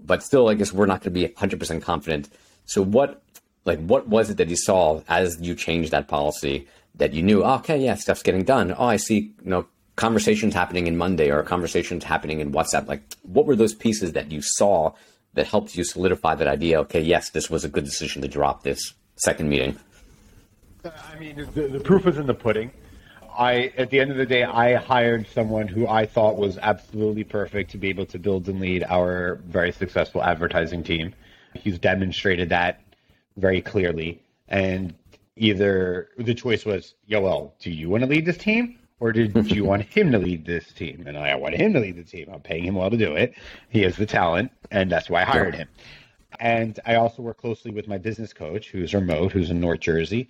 But still, I guess we're not going to be one hundred percent confident. So what, like, what was it that you saw as you changed that policy that you knew, oh, okay, yeah, stuff's getting done. Oh, I see, you know, conversations happening in Monday or conversations happening in WhatsApp. Like, what were those pieces that you saw that helped you solidify that idea? Okay, yes, this was a good decision to drop this second meeting. I mean, the, the proof is in the pudding. I, at the end of the day, I hired someone who I thought was absolutely perfect to be able to build and lead our very successful advertising team. He's demonstrated that very clearly. And either the choice was, Yoel, do you want to lead this team? Or did you want him to lead this team? And I want him to lead the team. I'm paying him well to do it. He has the talent, and that's why I hired him. And I also work closely with my business coach, who's remote, who's in North Jersey,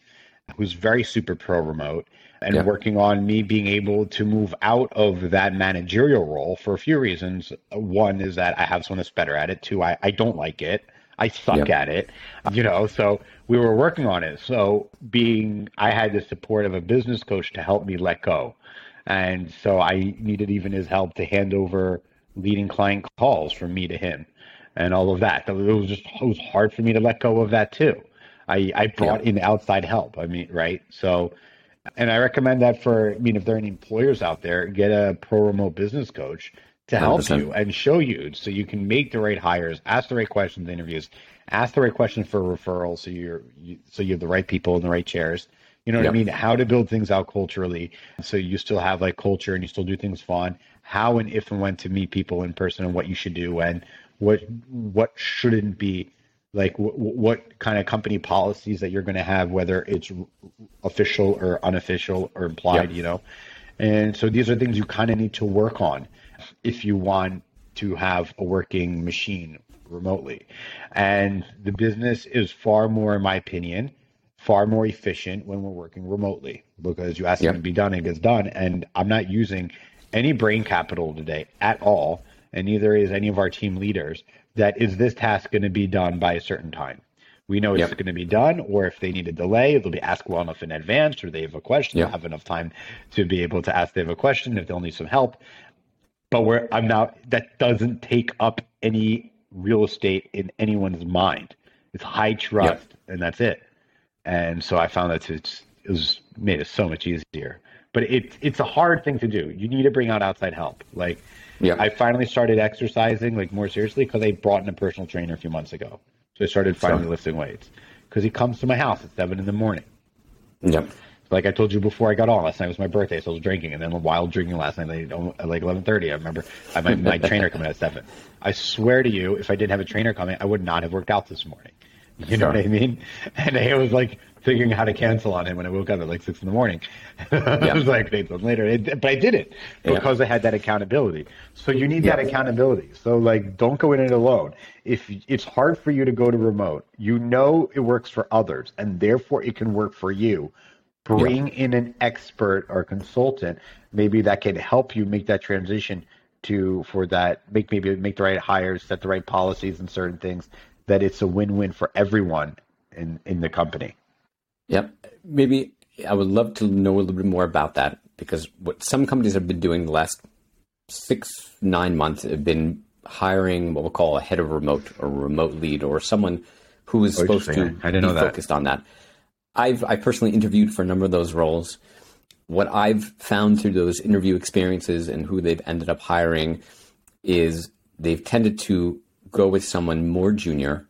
who's very super pro remote, and yeah. working on me being able to move out of that managerial role for a few reasons. One is that I have someone that's better at it. Two, I, I don't like it. I suck yeah. at it, you know, so we were working on it. So being, I had the support of a business coach to help me let go. And so I needed even his help to hand over leading client calls from me to him and all of that. It was just, it was hard for me to let go of that too. I, I brought yeah. in outside help. I mean, right. So, and I recommend that for, I mean, if there are any employers out there, get a pro remote business coach to help one hundred percent you and show you so you can make the right hires, ask the right questions, interviews, ask the right questions for referrals. So you're, you, so you have the right people in the right chairs, you know what yep. I mean? How to build things out culturally. So you still have like culture and you still do things fun, how and if and when to meet people in person and what you should do and what, what shouldn't be. Like w- what kind of company policies that you're going to have, whether it's official or unofficial or implied, yeah. you know? And so these are things you kind of need to work on if you want to have a working machine remotely. And the business is far more, in my opinion, far more efficient when we're working remotely because you ask yeah. them to be done, it gets done. And I'm not using any brain capital today at all. And neither is any of our team leaders. That is this task going to be done by a certain time? We know yep. it's going to be done, or if they need a delay, it'll be asked well enough in advance, or they have a question, yep. they'll have enough time to be able to ask they have a question if they'll need some help. But we're, I'm not, that doesn't take up any real estate in anyone's mind. It's high trust, yep. and that's it. And so I found that it's, it was made it so much easier. But it, it's a hard thing to do. You need to bring out outside help. Like, yeah. I finally started exercising like more seriously because I brought in a personal trainer a few months ago. So I started finally so. lifting weights because he comes to my house at seven in the morning. Yep. Like I told you before I got on last night was my birthday, so I was drinking. And then while drinking last night, like, like eleven thirty, I remember I had my, my trainer coming at seven. I swear to you, if I didn't have a trainer coming, I would not have worked out this morning. You sure. know what I mean? And I was like figuring how to cancel on him when I woke up at like six in the morning. Yeah. I was like, wait, later. It, but I did it because yeah. I had that accountability. So you need yeah. that accountability. So like, don't go in it alone. If it's hard for you to go to remote, you know it works for others and therefore it can work for you. Bring yeah. in an expert or consultant, maybe that can help you make that transition to, for that, make maybe make the right hires, set the right policies and certain things. That it's a win-win for everyone in, in the company. Yep. Maybe I would love to know a little bit more about that because what some companies have been doing the last six, nine months have been hiring what we'll call a head of remote or remote lead or someone who is oh, supposed to I didn't be know that. focused on that. I've I personally interviewed for a number of those roles. What I've found through those interview experiences and who they've ended up hiring is they've tended to go with someone more junior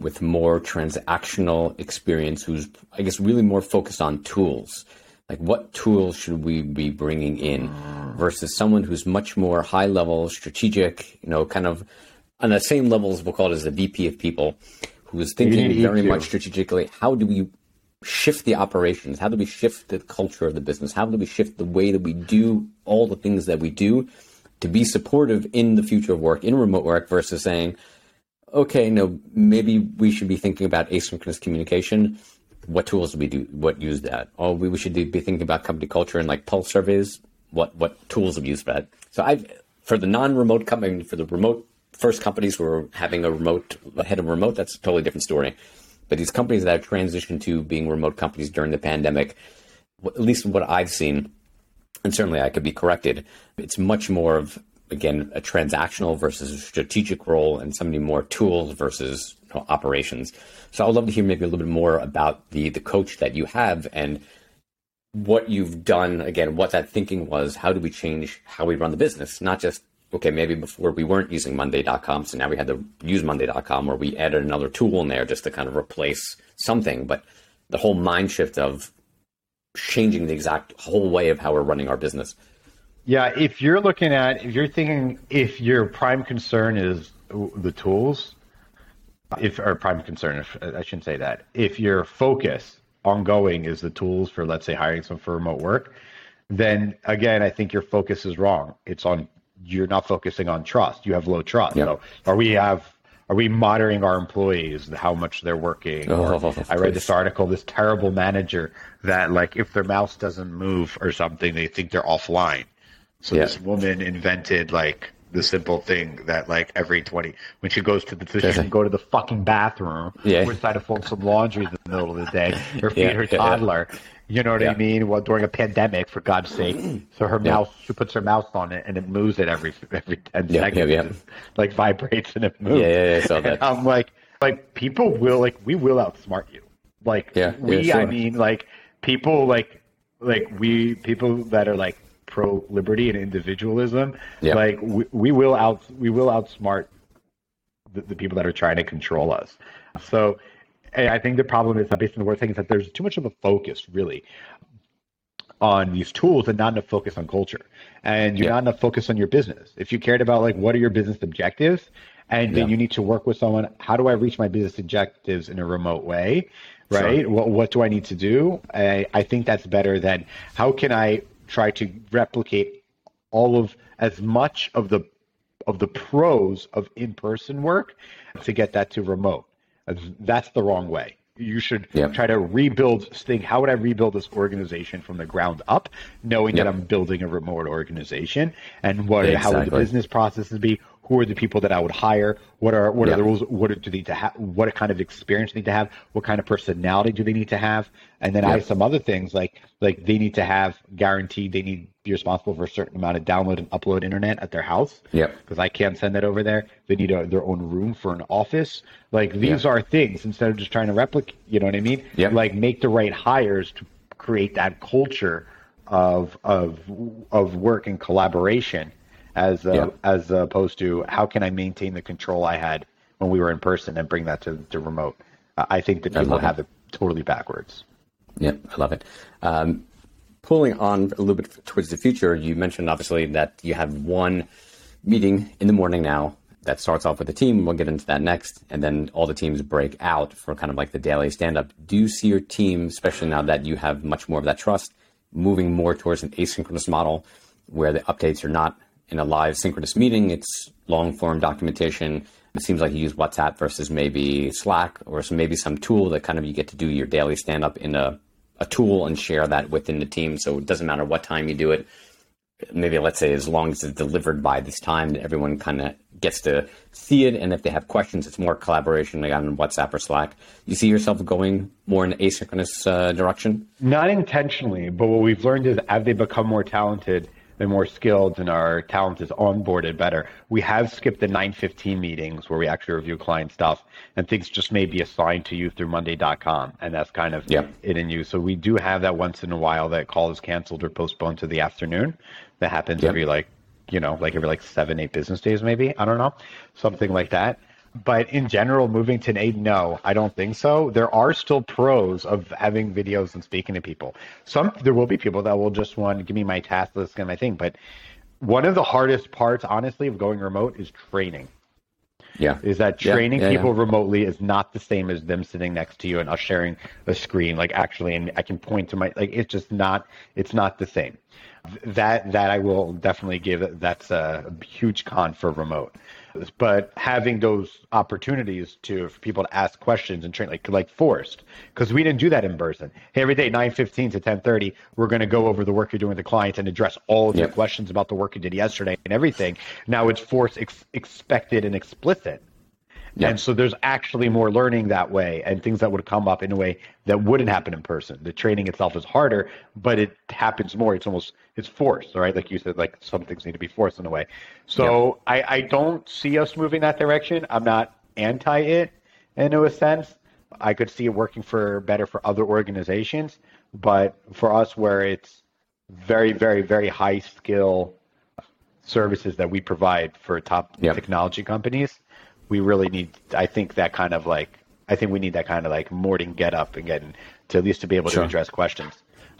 with more transactional experience who's, I guess, really more focused on tools. Like what tools should we be bringing in versus someone who's much more high level, strategic, you know, kind of on the same level as we'll call it as the V P of people who is thinking very much strategically, how do we shift the operations? How do we shift the culture of the business? How do we shift the way that we do all the things that we do to be supportive in the future of work, in remote work, versus saying, okay, no, maybe we should be thinking about asynchronous communication. What tools do we do? What use that? Or we, we should be thinking about company culture and like pulse surveys. What what tools have used for that? So I, for the non-remote company, for the remote first companies who are having a remote, a head of remote, that's a totally different story. But these companies that have transitioned to being remote companies during the pandemic, at least what I've seen, and certainly I could be corrected, it's much more of again, a transactional versus a strategic role, and somebody more tools versus, you know, operations. So I'd love to hear maybe a little bit more about the the coach that you have and what you've done, again, what that thinking was. How do we change how we run the business? Not just, okay, maybe before we weren't using Monday dot com, so now we had to use Monday dot com, or we added another tool in there just to kind of replace something, but the whole mind shift of changing the exact whole way of how we're running our business. Yeah, if you're looking at, if you're thinking, if your prime concern is the tools, if our prime concern, if, I shouldn't say that, if your focus ongoing is the tools for, let's say, hiring someone for remote work, then again, I think your focus is wrong. It's on, you're not focusing on trust. You have low trust. Yep. So are we have, are we monitoring our employees, how much they're working? Oh, or, oh, I read this article, this terrible manager that, like, if their mouse doesn't move or something, they think they're offline. So yeah. This woman invented, like, the simple thing that, like, every twenty, when she goes to the, she can go to the fucking bathroom, yeah. or try to fold some laundry in the middle of the day, or feed yeah, her toddler. Yeah. You know what yeah. I mean? Well, during a pandemic, for God's sake. So her yeah. mouse, she puts her mouse on it, and it moves it every every ten yeah, seconds. Yeah, yeah. It, like, vibrates and it moves. Yeah, yeah, yeah. I saw that. I'm like, like people will, like, we will outsmart you. Like, yeah, we, yeah, sure. I mean, like, people, like, like we, people that are, like, pro liberty and individualism, yeah. like, we, we will out, we will outsmart the, the people that are trying to control us. So. And I think the problem is, based on the word thing, is that there's too much of a focus, really, on these tools and not enough focus on culture. And you're yeah. not enough focus on your business. If you cared about, like, what are your business objectives, and yeah. then you need to work with someone, how do I reach my business objectives in a remote way, right? Sure. What, what do I need to do? I, I think that's better than how can I try to replicate all of as much of the of the pros of in-person work to get that to remote. That's the wrong way. You should yep. try to rebuild, think, how would I rebuild this organization from the ground up, knowing yep. that I'm building a remote organization, and what, exactly. how would the business processes be? Who are the people that I would hire? What are what yep. are the rules? What do they need to have? What kind of experience do they need to have? What kind of personality do they need to have? And then yep. I have some other things like like they need to have guaranteed. They need to be responsible for a certain amount of download and upload internet at their house. Yeah, because I can't send that over there. They need a, their own room for an office. Like these yep. are things, instead of just trying to replicate. You know what I mean? Yep. Like make the right hires to create that culture of of of work and collaboration. As uh, yeah. as opposed to how can I maintain the control I had when we were in person and bring that to, to remote. Uh, I think that people have it totally backwards. Yeah, I love it. Um, pulling on a little bit towards the future, you mentioned obviously that you have one meeting in the morning now that starts off with the team. We'll get into that next. And then all the teams break out for kind of like the daily stand-up. Do you see your team, especially now that you have much more of that trust, moving more towards an asynchronous model where the updates are not in a live synchronous meeting, it's long form documentation? It seems like you use WhatsApp versus maybe Slack, or some, maybe some tool that kind of you get to do your daily stand up in a, a tool and share that within the team. So it doesn't matter what time you do it. Maybe let's say as long as it's delivered by this time, everyone kind of gets to see it. And if they have questions, it's more collaboration on WhatsApp or Slack. You see yourself going more in an asynchronous uh, direction? Not intentionally, but what we've learned is as they become more talented, they're more skilled and our talent is onboarded better. We have skipped the nine fifteen meetings where we actually review client stuff, and things just may be assigned to you through Monday dot com, and that's kind of yep. it in you. So we do have that once in a while that call is canceled or postponed to the afternoon. That happens yep. every like, you know, like every like seven, eight business days maybe, I don't know, something like that. But in general, moving to an eight, no, I don't think so. There are still pros of having videos and speaking to people. Some, there will be people that will just want to give me my task list and my thing. But one of the hardest parts, honestly, of going remote is training. Yeah. Is that training yeah, yeah, people yeah. remotely is not the same as them sitting next to you and us sharing a screen, like actually, and I can point to my, like, it's just not, it's not the same. That, that I will definitely give, that's a huge con for remote. But having those opportunities to for people to ask questions and train, like like forced, because we didn't do that in person. Hey, every day nine fifteen to ten thirty, we're going to go over the work you're doing with the client and address all of yep. your questions about the work you did yesterday and everything. Now it's forced, ex- expected, and explicit. Yep. And so there's actually more learning that way and things that would come up in a way that wouldn't happen in person. The training itself is harder, but it happens more. It's almost, it's forced, all right? Like you said, like some things need to be forced in a way. So yep. I, I don't see us moving that direction. I'm not anti it in a sense. I could see it working for better for other organizations, but for us where it's very, very, very high skill services that we provide for top yep. technology companies, we really need, I think that kind of like, I think we need that kind of like morning get up and getting to at least to be able sure. to address questions.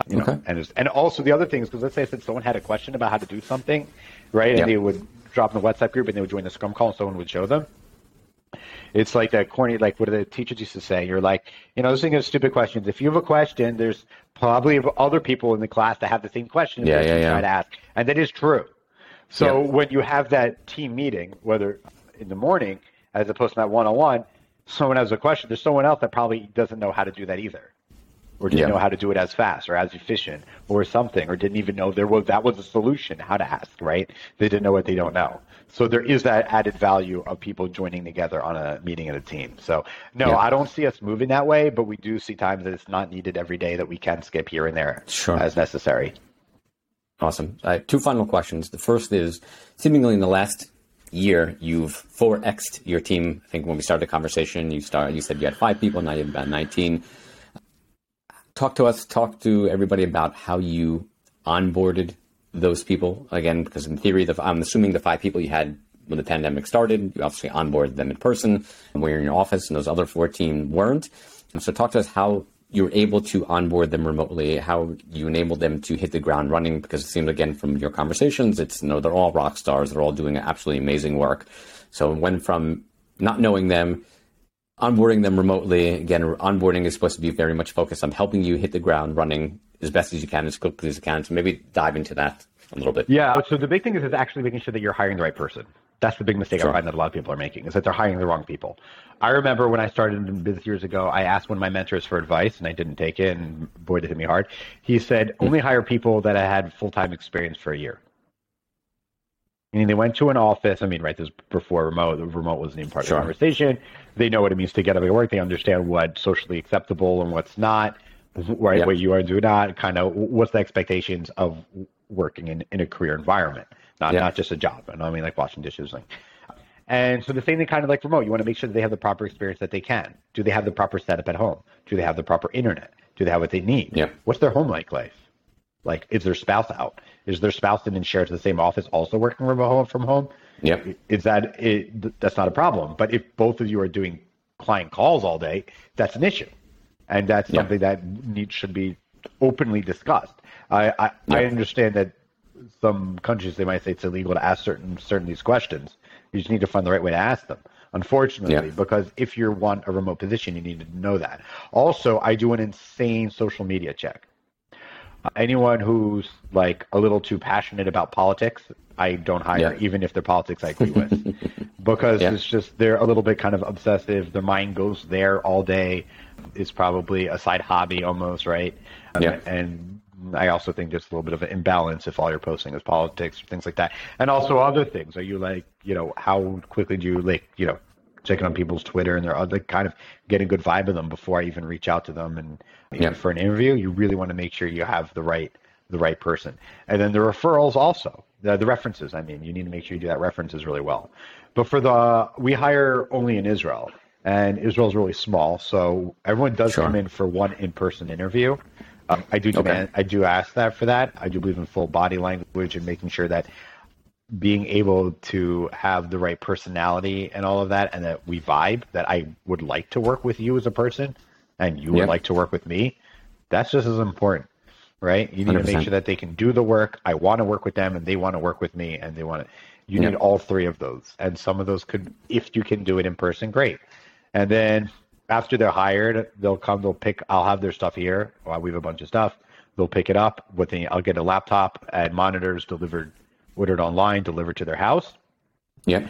You okay. know, and it's, and also the other thing is because let's say if someone had a question about how to do something, right? And yep. they would drop in the WhatsApp group and they would join the Scrum call and someone would show them. It's like that corny, like what the teachers used to say. You're like, you know, this thing is stupid questions. If you have a question, there's probably other people in the class that have the same question yeah, that yeah, you yeah. try to ask. And that is true. So yeah. when you have that team meeting, whether in the morning, as opposed to that one-on-one, someone has a question. There's someone else that probably doesn't know how to do that either, or didn't yeah. know how to do it as fast or as efficient or something, or didn't even know there was that was a solution, how to ask, right? They didn't know what they don't know. So there is that added value of people joining together on a meeting and a team. So no, yeah. I don't see us moving that way, but we do see times that it's not needed every day that we can skip here and there sure. as necessary. Awesome. Uh, two final questions. The first is, seemingly in the last year, you've four X'd your team. I think when we started the conversation, you start, you said you had five people, now you have about nineteen. Talk to us, talk to everybody about how you onboarded those people. Again, because in theory, the, I'm assuming the five people you had when the pandemic started, you obviously onboarded them in person and we were in your office, and those other fourteen weren't. And so talk to us how you were able to onboard them remotely, how you enabled them to hit the ground running, because it seems, again, from your conversations, it's, you know, they're all rock stars. They're all doing absolutely amazing work. So it went from not knowing them, onboarding them remotely. Again, onboarding is supposed to be very much focused on helping you hit the ground running as best as you can, as quickly as you can. So maybe dive into that a little bit. Yeah. So the big thing is, is actually making sure that you're hiring the right person. That's the big mistake sure. I find that a lot of people are making, is that they're hiring the wrong people. I remember when I started in business years ago, I asked one of my mentors for advice and I didn't take it, and boy, did it hit me hard. He said, mm-hmm. only hire people that I had full-time experience for a year. Meaning they went to an office. I mean, right, this was before remote. The remote wasn't even part sure. of the conversation. They know what it means to get up at work. They understand what's socially acceptable and what's not, right, yep. what you are and do not, kind of what's the expectations of working in, in a career environment, not yep. not just a job. And I mean, like washing dishes. Like. And so the same thing kind of like remote. You want to make sure that they have the proper experience that they can. Do they have the proper setup at home? Do they have the proper internet? Do they have what they need? Yep. What's their home-like life? Like, is their spouse out? Is their spouse that shares the same office also working from home? Yeah. Is that it, that's not a problem. But if both of you are doing client calls all day, that's an issue, and that's yeah. something that needs should be openly discussed. I I, yeah. I understand that some countries they might say it's illegal to ask certain certain these questions. You just need to find the right way to ask them. Unfortunately, yeah. because if you want a remote position, you need to know that. Also, I do an insane social media check. Anyone who's like a little too passionate about politics, I don't hire, yeah. even if they're politics I agree with, because yeah. it's just they're a little bit kind of obsessive. Their mind goes there all day. It's probably a side hobby almost, right? Yeah. And I also think there's a little bit of an imbalance if all you're posting is politics or things like that. And also other things. Are you like, you know, how quickly do you like, you know, checking on people's Twitter and their other kind of get a good vibe of them before I even reach out to them. And yeah. for an interview, you really want to make sure you have the right, the right person. And then the referrals also, the, the references. I mean, you need to make sure you do that references really well. But for the, we hire only in Israel, and Israel's really small. So everyone does sure. come in for one in-person interview. Um, I do demand, okay. I do ask that for that. I do believe in full body language and making sure that being able to have the right personality and all of that, and that we vibe, that I would like to work with you as a person and you yeah. would like to work with me. That's just as important, right? You need one hundred percent to make sure that they can do the work. I want to work with them and they want to work with me and they want to, you yeah. need all three of those. And some of those could, if you can do it in person, great. And then after they're hired, they'll come, they'll pick, I'll have their stuff here. Well, we have a bunch of stuff. They'll pick it up with the, I'll get a laptop and monitors delivered ordered online, delivered to their house. Yeah.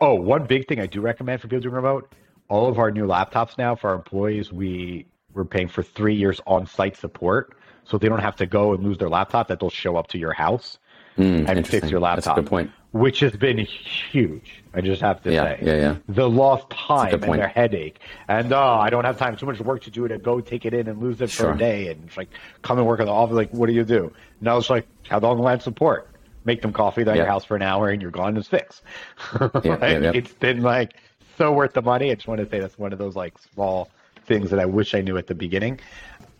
Oh, one big thing I do recommend for people doing remote, all of our new laptops now for our employees, we we're paying for three years on-site support. So they don't have to go and lose their laptop, that they'll show up to your house. mm, and fix your laptop. That's a good point. Which has been huge, I just have to yeah, say. Yeah, yeah. The lost time and their headache. And, oh, I don't have time, too much work to do to go take it in and lose it sure. for a day. And it's like, come and work at the office. Like, what do you do? Now it's like, how long will I have support? Make them coffee, they're at yeah. your house for an hour, and you're gone, and it's fixed. yeah, yeah, yeah. It's been, like, so worth the money. I just want to say that's one of those, like, small things that I wish I knew at the beginning.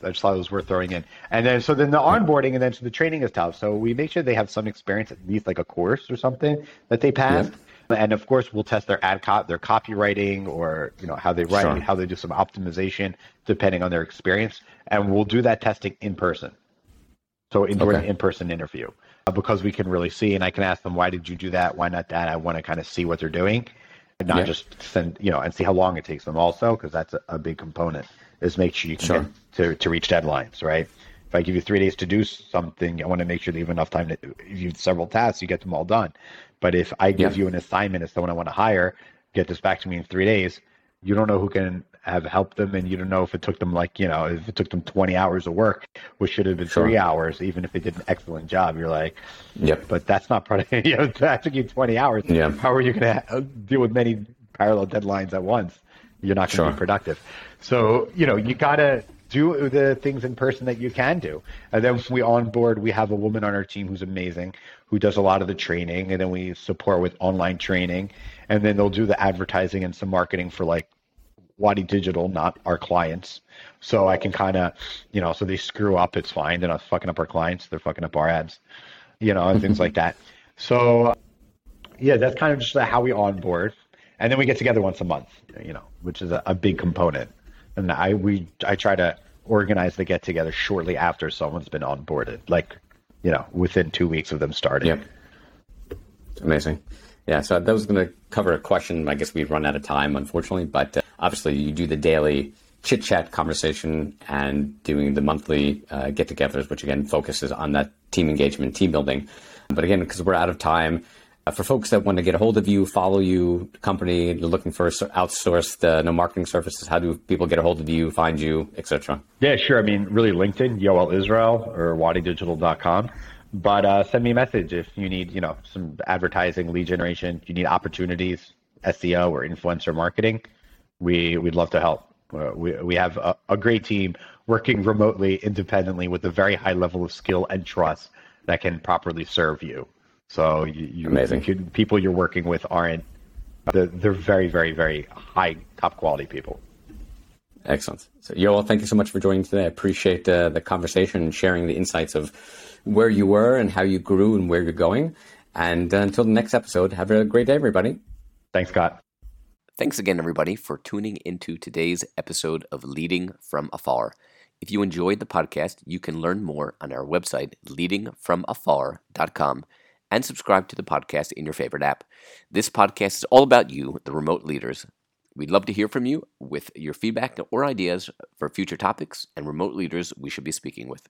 I just thought it was worth throwing in. And then, so then the onboarding and then so the training is tough. So we make sure they have some experience, at least like a course or something that they passed. Yeah. And of course, we'll test their ad cop, their copywriting, or, you know, how they write, sure. how they do some optimization depending on their experience. And we'll do that testing in person. So in, okay. during the in-person interview, uh, because we can really see, and I can ask them, why did you do that? Why not that? I want to kind of see what they're doing and not yeah. just send, you know, and see how long it takes them also, because that's a, a big component. Is make sure you can sure. get to, to reach deadlines, right? If I give you three days to do something, I want to make sure that you have enough time to, if you have several tasks, you get them all done. But if I give yeah. you an assignment as someone I want to hire, get this back to me in three days, you don't know who can have helped them, and you don't know if it took them like, you know, if it took them twenty hours of work, which should have been sure. three hours, even if they did an excellent job, you're like, yep. but that's not part of it. You know, that took you twenty hours. Yeah. How are you going to deal with many parallel deadlines at once? You're not going to sure. be productive. So, you know, you got to do the things in person that you can do. And then we onboard, we have a woman on our team who's amazing, who does a lot of the training. And then we support with online training. And then they'll do the advertising and some marketing for like Wadi Digital, not our clients. So I can kind of, you know, so they screw up, it's fine. They're not fucking up our clients. They're fucking up our ads, you know, and things like that. So, yeah, that's kind of just how we onboard. And then we get together once a month, you know, which is a, a big component. And I we I try to organize the get together shortly after someone's been onboarded, like, you know, within two weeks of them starting. Yep. Amazing. Yeah. So that was going to cover a question. I guess we've run out of time, unfortunately. But uh, obviously, you do the daily chit chat conversation and doing the monthly uh, get togethers, which again focuses on that team engagement, team building. But again, because we're out of time. For folks that want to get a hold of you, follow you, company, you're looking for outsourced uh, no marketing services, how do people get a hold of you, find you, et cetera? Yeah, sure. I mean, really LinkedIn, Yoel Israel or wadi digital dot com. But uh, send me a message if you need, you know, some advertising, lead generation, you need opportunities, S E O or influencer marketing. We, we'd love to help. Uh, we, we have a, a great team working remotely, independently with a very high level of skill and trust that can properly serve you. So you, you, Amazing. you, people you're working with aren't, they're, they're very, very, very high, top quality people. Excellent. So Yoel, thank you so much for joining today. I appreciate uh, the conversation and sharing the insights of where you were and how you grew and where you're going. And uh, until the next episode, have a great day, everybody. Thanks, Scott. Thanks again, everybody, for tuning into today's episode of Leading From Afar. If you enjoyed the podcast, you can learn more on our website, leading from afar dot com. And subscribe to the podcast in your favorite app. This podcast is all about you, the remote leaders. We'd love to hear from you with your feedback or ideas for future topics and remote leaders we should be speaking with.